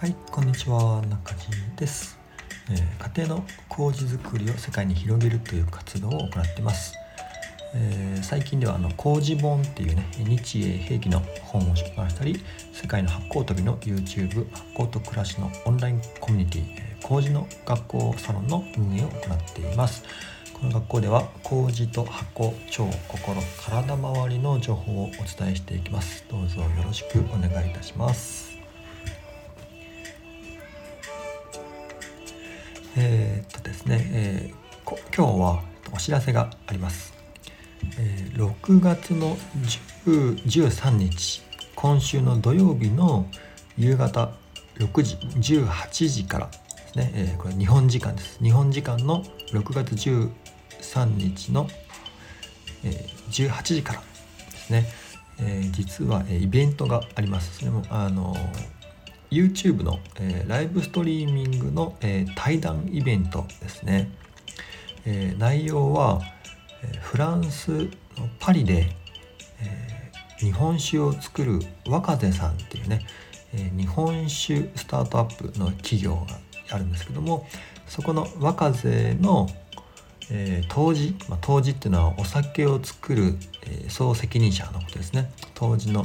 はい、こんにちは、中地です。家庭の麹作りを世界に広げるという活動を行っています。最近では麹本っていうね、日英兵器の本を出版したり、世界の発酵旅の YouTube 発酵と暮らしのオンラインコミュニティ、麹の学校サロンの運営を行っています。この学校では麹と発酵、腸、心、体周りの情報をお伝えしていきます。どうぞよろしくお願いいたします。今日はお知らせがあります。6月の13日今週の土曜日の夕方18時からですね、これ日本時間の6月13日の、18時からですね、実は、イベントがあります。それもYouTube の、ライブストリーミングの、対談イベントですね。内容はフランスのパリで、日本酒を作る若手さんっていうね、日本酒スタートアップの企業があるんですけども、そこの若手の杜氏、杜氏っていうのはお酒を作る、総責任者のことですね。杜氏の、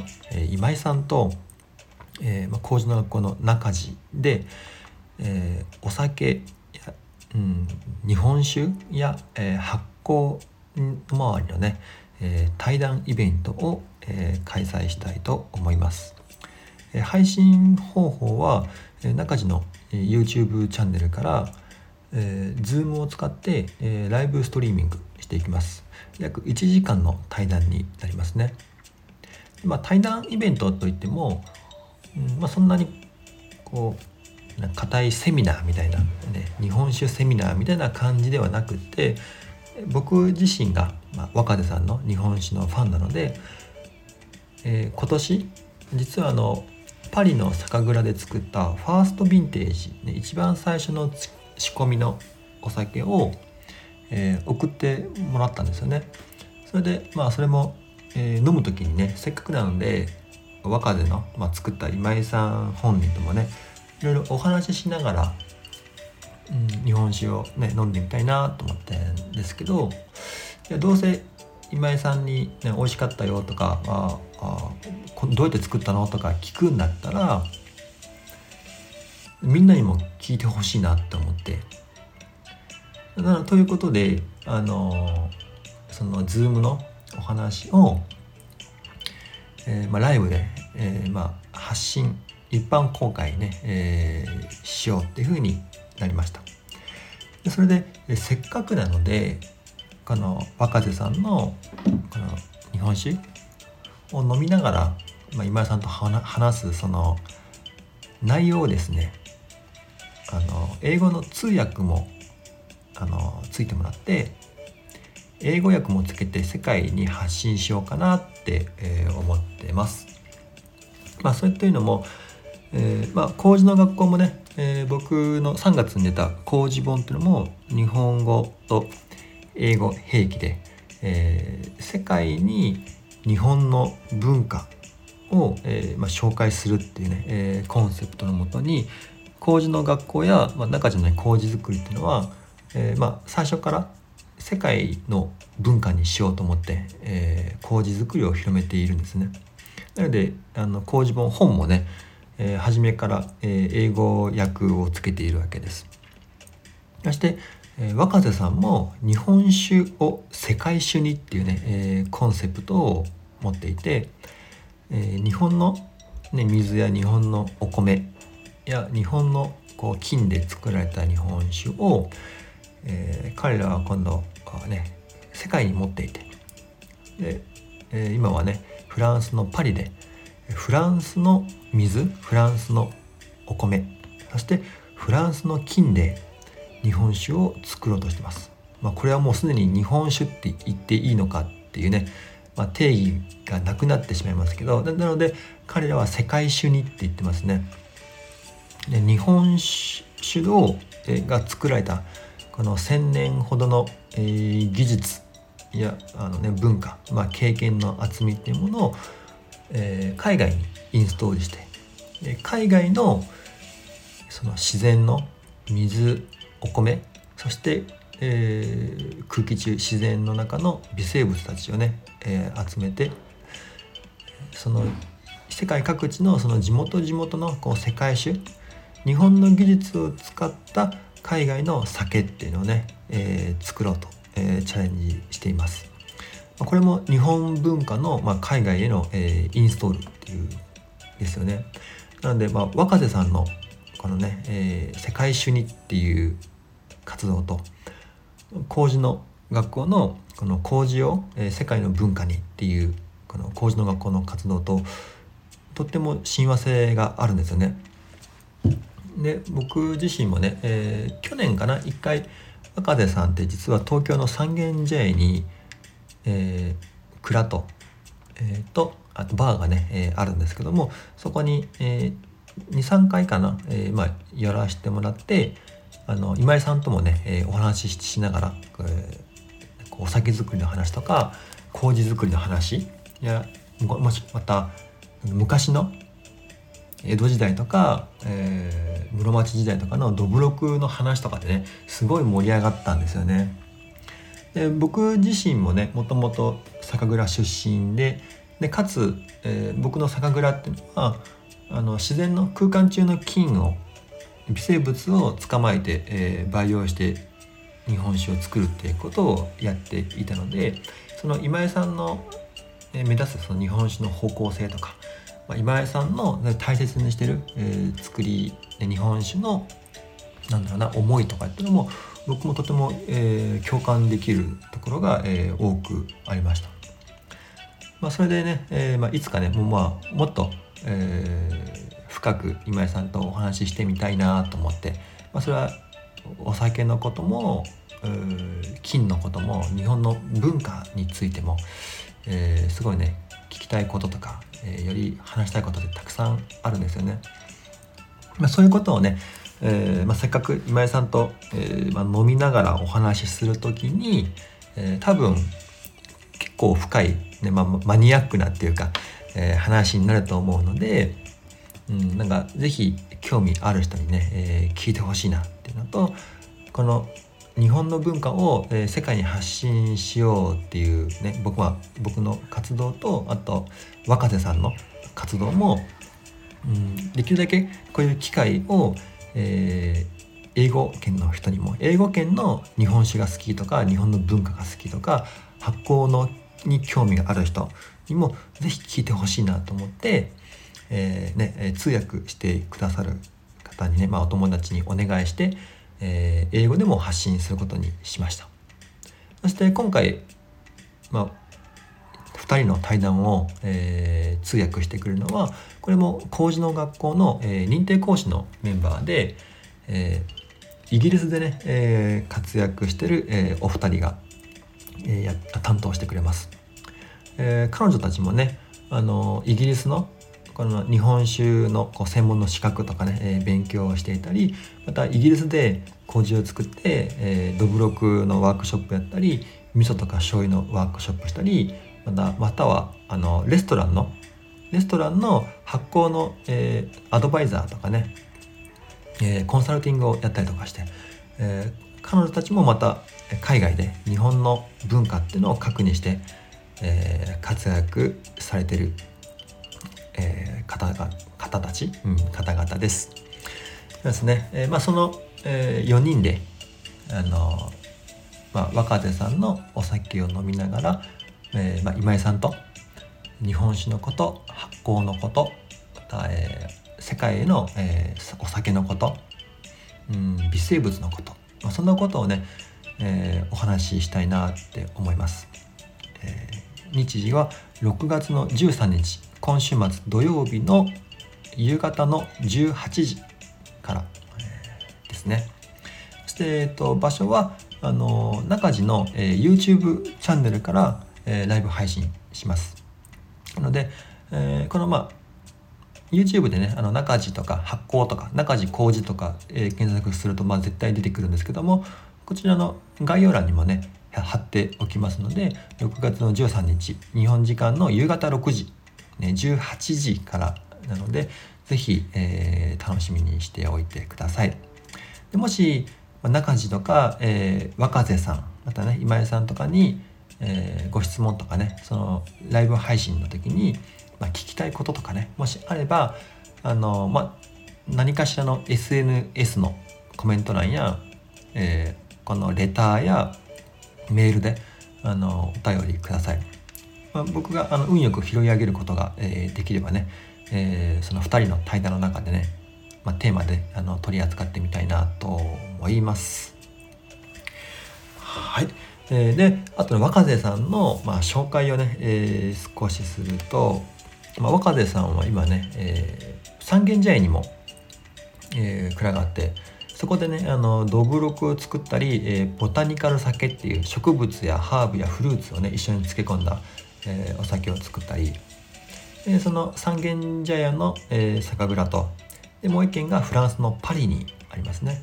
今井さんと、麹の学校の中地で、お酒や、日本酒や、発酵周りのね、対談イベントを、開催したいと思います。配信方法は中地の YouTube チャンネルから、Zoom を使って、ライブストリーミングしていきます。約1時間の対談になりますね。対談イベントといっても、そんなにこう固いセミナーみたいな、日本酒セミナーみたいな感じではなくて、僕自身が、若手さんの日本酒のファンなので、今年実はパリの酒蔵で作ったファーストヴィンテージ、一番最初の仕込みのお酒を、送ってもらったんですよね。それでそれも、飲む時にね、せっかくなので若手の、作った今井さん本人ともね、いろいろお話ししながら、日本酒を、飲んでみたいなと思ってんですけど、いやどうせ今井さんに、美味しかったよとか、どうやって作ったのとか聞くんだったら、みんなにも聞いてほしいなって思って、ということでその Zoom のお話を、ライブで、発信一般公開ね、しようっていうふうになりました。それでせっかくなので若手さんのこの日本酒を飲みながら、今井さんと話すその内容をですね、英語の通訳もついてもらって、英語訳もつけて世界に発信しようかなって、思ってます。それというのも、麹の学校もね、僕の3月に出た麹本っていうのも日本語と英語併記で、世界に日本の文化を、紹介するっていうね、コンセプトのもとに麹の学校や、中地の麹作りっていうのは、最初から世界の文化にしようと思って、麹作りを広めているんですね。なので麹本もね、初めから、英語訳をつけているわけです。そして若手さんも日本酒を世界酒にっていうね、コンセプトを持っていて、日本の、水や日本のお米や日本の菌で作られた日本酒を、彼らは今度はね世界に持っていて、で、今はねフランスのパリでフランスの水、フランスのお米、そしてフランスの菌で日本酒を作ろうとしてます。これはもうすでに日本酒って言っていいのかっていうね、定義がなくなってしまいますけど、なので彼らは世界酒にって言ってますね。で、日本酒が作られたこの1000年ほどの、技術や文化、経験の厚みっていうものを、海外にインストールして、海外の、その自然の水、お米、そして、空気中、自然の中の微生物たちをね、集めて、その世界各地のその地元のこう世界酒、日本の技術を使った海外の酒っていうのをね、作ろうと、チャレンジしています。これも日本文化の、海外への、インストールっていうですよね。なので、若瀬さんのこのね、世界酒にっていう活動と、麹の学校のこの麹を、世界の文化にっていうこの麹の学校の活動と、とっても親和性があるんですよね。で、僕自身もね、去年かな、一回若瀬さんって実は東京の三軒茶屋に、蔵と、あとバーがね、あるんですけども、そこに、2、3回かな、やらせてもらって、今井さんともね、お話ししながら、お酒作りの話とか麹作りの話や、もしまた昔の江戸時代とか、室町時代とかのどぶろくの話とかでね、すごい盛り上がったんですよね。で、僕自身もね、もともと酒蔵出身で、かつ、僕の酒蔵っていうのは自然の空間中の菌を、微生物を捕まえて、培養して日本酒を作るっていうことをやっていたので、その今井さんの目指すその日本酒の方向性とか、今井さんの大切にしてる、作り、日本酒の思いとかっていうのも、僕もとても、共感できるところが、多くありました。それでね、いつかね、もっと、深く今井さんとお話ししてみたいなと思って、それはお酒のことも菌のことも日本の文化についても、すごいね、聞きたいこととか、より話したいことってたくさんあるんですよね。そういうことをね、せっかく今井さんと、飲みながらお話しするときに、多分結構深い、マニアックなっていうか、話になると思うので、ぜひ興味ある人にね、聞いてほしいなっていうのと、この日本の文化を、世界に発信しようっていうね、僕の活動と、あと若瀬さんの活動も、できるだけこういう機会を、英語圏の人にも、英語圏の日本酒が好きとか日本の文化が好きとか発酵のに興味がある人にもぜひ聞いてほしいなと思って、通訳してくださる方にね、お友達にお願いして、英語でも発信することにしました。そして今回、2人の対談を、通訳してくれるのは、これも麹の学校の、認定講師のメンバーで、イギリスでね、活躍してる、お二人が、担当してくれます。彼女たちもね、イギリスのこの日本酒の専門の資格とかね、勉強をしていたり、またイギリスで麹を作って、どぶろくのワークショップやったり、味噌とか醤油のワークショップしたり、またはレストランの発酵の、アドバイザーとかね、コンサルティングをやったりとかして、彼女たちもまた海外で日本の文化っていうのを核にして、活躍されてる方々です。ですね。その、4人で若手さんのお酒を飲みながら、今井さんと日本酒のこと、発酵のこと、また、世界への、お酒のこと、微生物のこと、そんなことをね、お話ししたいなって思います。日時は6月の13日。今週末土曜日の夕方の18時から、ですね。そして、場所は中地の、YouTube チャンネルから、ライブ配信します。なので、このYouTube でね、中地とか発酵とか中地麹とか、検索すると絶対出てくるんですけども、こちらの概要欄にもね貼っておきますので、6月の13日日本時間の夕方6時18時からなので、ぜひ、楽しみにしておいてください。でもし中地とか、若瀬さん、またね今井さんとかに、ご質問とかね、そのライブ配信の時に、聞きたいこととかね、もしあれば何かしらの SNS のコメント欄や、このレターやメールでお便りください。僕が運よく拾い上げることが、できればね、その2人の対談の中でね、テーマで取り扱ってみたいなと思います。はい。で、あと若瀬さんの、紹介をね、少しすると、若瀬さんは今ね、三軒茶屋にも、蔵があって、そこでねどぶろくを作ったり、ボタニカル酒っていう植物やハーブやフルーツをね一緒に漬け込んだ、お酒を作ったり、その三軒茶屋の、酒蔵と、でもう一軒がフランスのパリにありますね。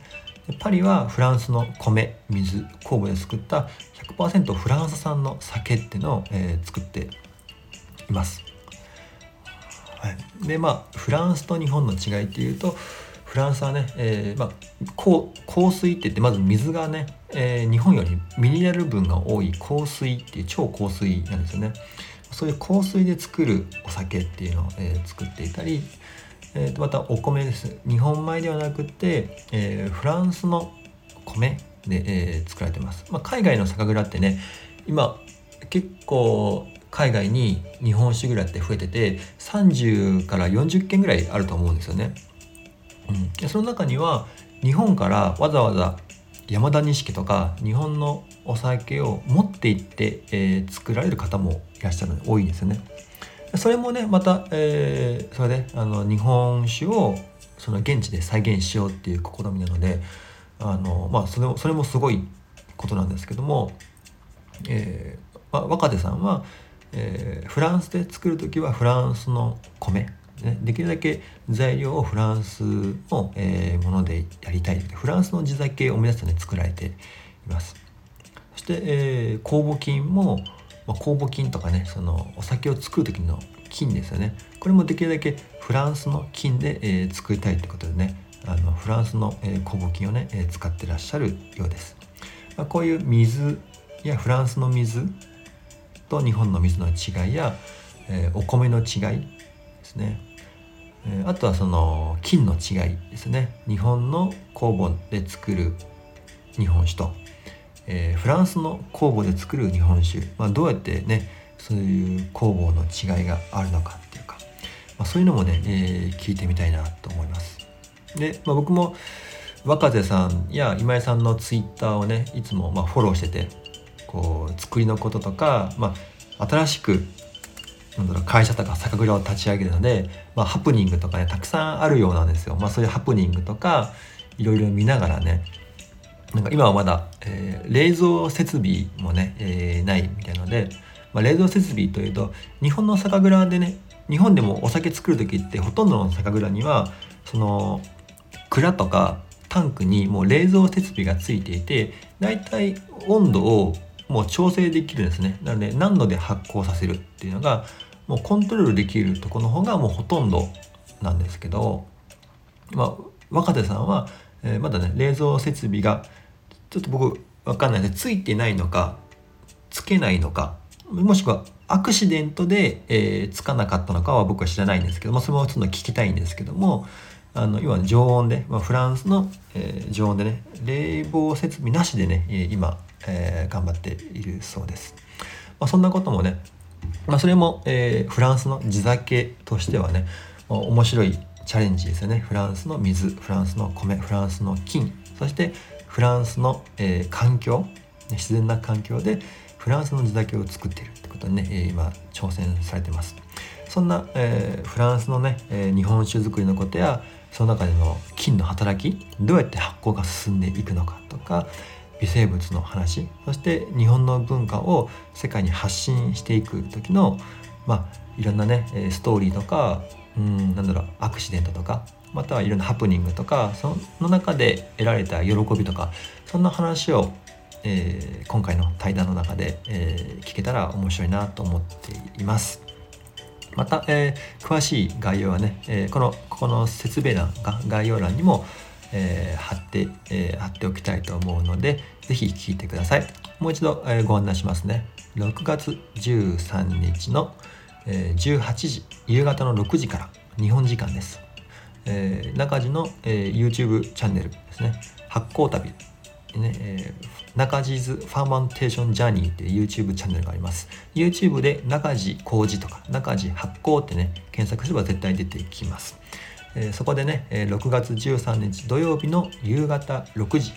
パリはフランスの米、水、酵母で作った 100% フランス産の酒っていうのを、作っています。はい、でフランスと日本の違いっていうと、フランスはね、硬水って言って、まず水がね、日本よりミネラル分が多い硬水っていう超硬水なんですよね。そういう硬水で作るお酒っていうのを、作っていたり、またお米です。日本米ではなくて、フランスの米で、作られてます。海外の酒蔵ってね、今結構海外に日本酒蔵って増えてて、30から40軒ぐらいあると思うんですよね。でその中には日本からわざわざ山田錦とか日本のお酒を持って行って、作られる方もいらっしゃるので多いんですよね。それもねまた、それで日本酒をその現地で再現しようっていう試みなので、それもすごいことなんですけども、若手さんは、フランスで作るときはフランスの米、できるだけ材料をフランスの、ものでやりたい、フランスの地酒を目指して、作られています。そして、酵母菌も、酵母菌とかね、そのお酒を作る時の菌ですよね。これもできるだけフランスの菌で、作りたいということでね、フランスの、酵母菌をね、使ってらっしゃるようです。こういう水やフランスの水と日本の水の違いや、お米の違いですね。あとはその菌の違いですね。日本の酵母で作る日本酒と、フランスの酵母で作る日本酒、どうやってねそういう酵母の違いがあるのかっていうか、そういうのもね、聞いてみたいなと思います。で、僕も若瀬さんや今井さんのツイッターをねいつもフォローしてて、こう作りのこととか、新しく会社とか酒蔵を立ち上げるので、ハプニングとかねたくさんあるようなんですよ。そういうハプニングとかいろいろ見ながらね、今はまだ、冷蔵設備もね、ないみたいなので、冷蔵設備というと日本の酒蔵でね、日本でもお酒作る時ってほとんどの酒蔵にはその蔵とかタンクにもう冷蔵設備がついていて、だいたい温度をもう調整できるんですね。なので何度で発酵させるっていうのがもうコントロールできるところの方がもうほとんどなんですけど、若手さんは、まだね冷蔵設備がちょっと僕分かんないで、ついてないのかつけないのか、もしくはアクシデントで、つかなかったのかは僕は知らないんですけども、それもちょっと聞きたいんですけども、今常温で、フランスの、常温でね冷房設備なしでね今、頑張っているそうです。そんなこともね、それも、フランスの地酒としてはね面白いチャレンジですよね。フランスの水、フランスの米、フランスの菌、そしてフランスの、環境、自然な環境でフランスの地酒を作っているってことにね、今挑戦されてます。そんな、フランスのね、日本酒作りのことや、その中での菌の働き、どうやって発酵が進んでいくのかとか、微生物の話、そして日本の文化を世界に発信していく時の、いろんなねストーリーとか、アクシデントとか、またはいろんなハプニングとか、その中で得られた喜びとか、そんな話を、今回の対談の中で、聞けたら面白いなと思っています。また、詳しい概要はね、この説明欄か概要欄にも、貼っておきたいと思うので、ぜひ聞いてください。もう一度、ご案内しますね。6月13日の、18時、夕方の6時から日本時間です。中地の、YouTube チャンネルですね。発酵旅。ね、中地ズファーマンテーションジャーニーっていう YouTube チャンネルがあります。 YouTube で中地麹とか中地発酵ってね検索すれば絶対出てきます。そこでね、6月13日土曜日の夕方6時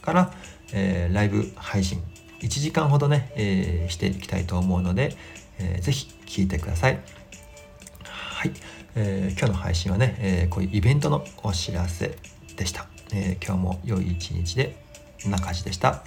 から、ライブ配信1時間ほどね、していきたいと思うので、ぜひ聞いてください。はい、今日の配信はね、こういうイベントのお知らせでした。今日も良い一日で。中地でした。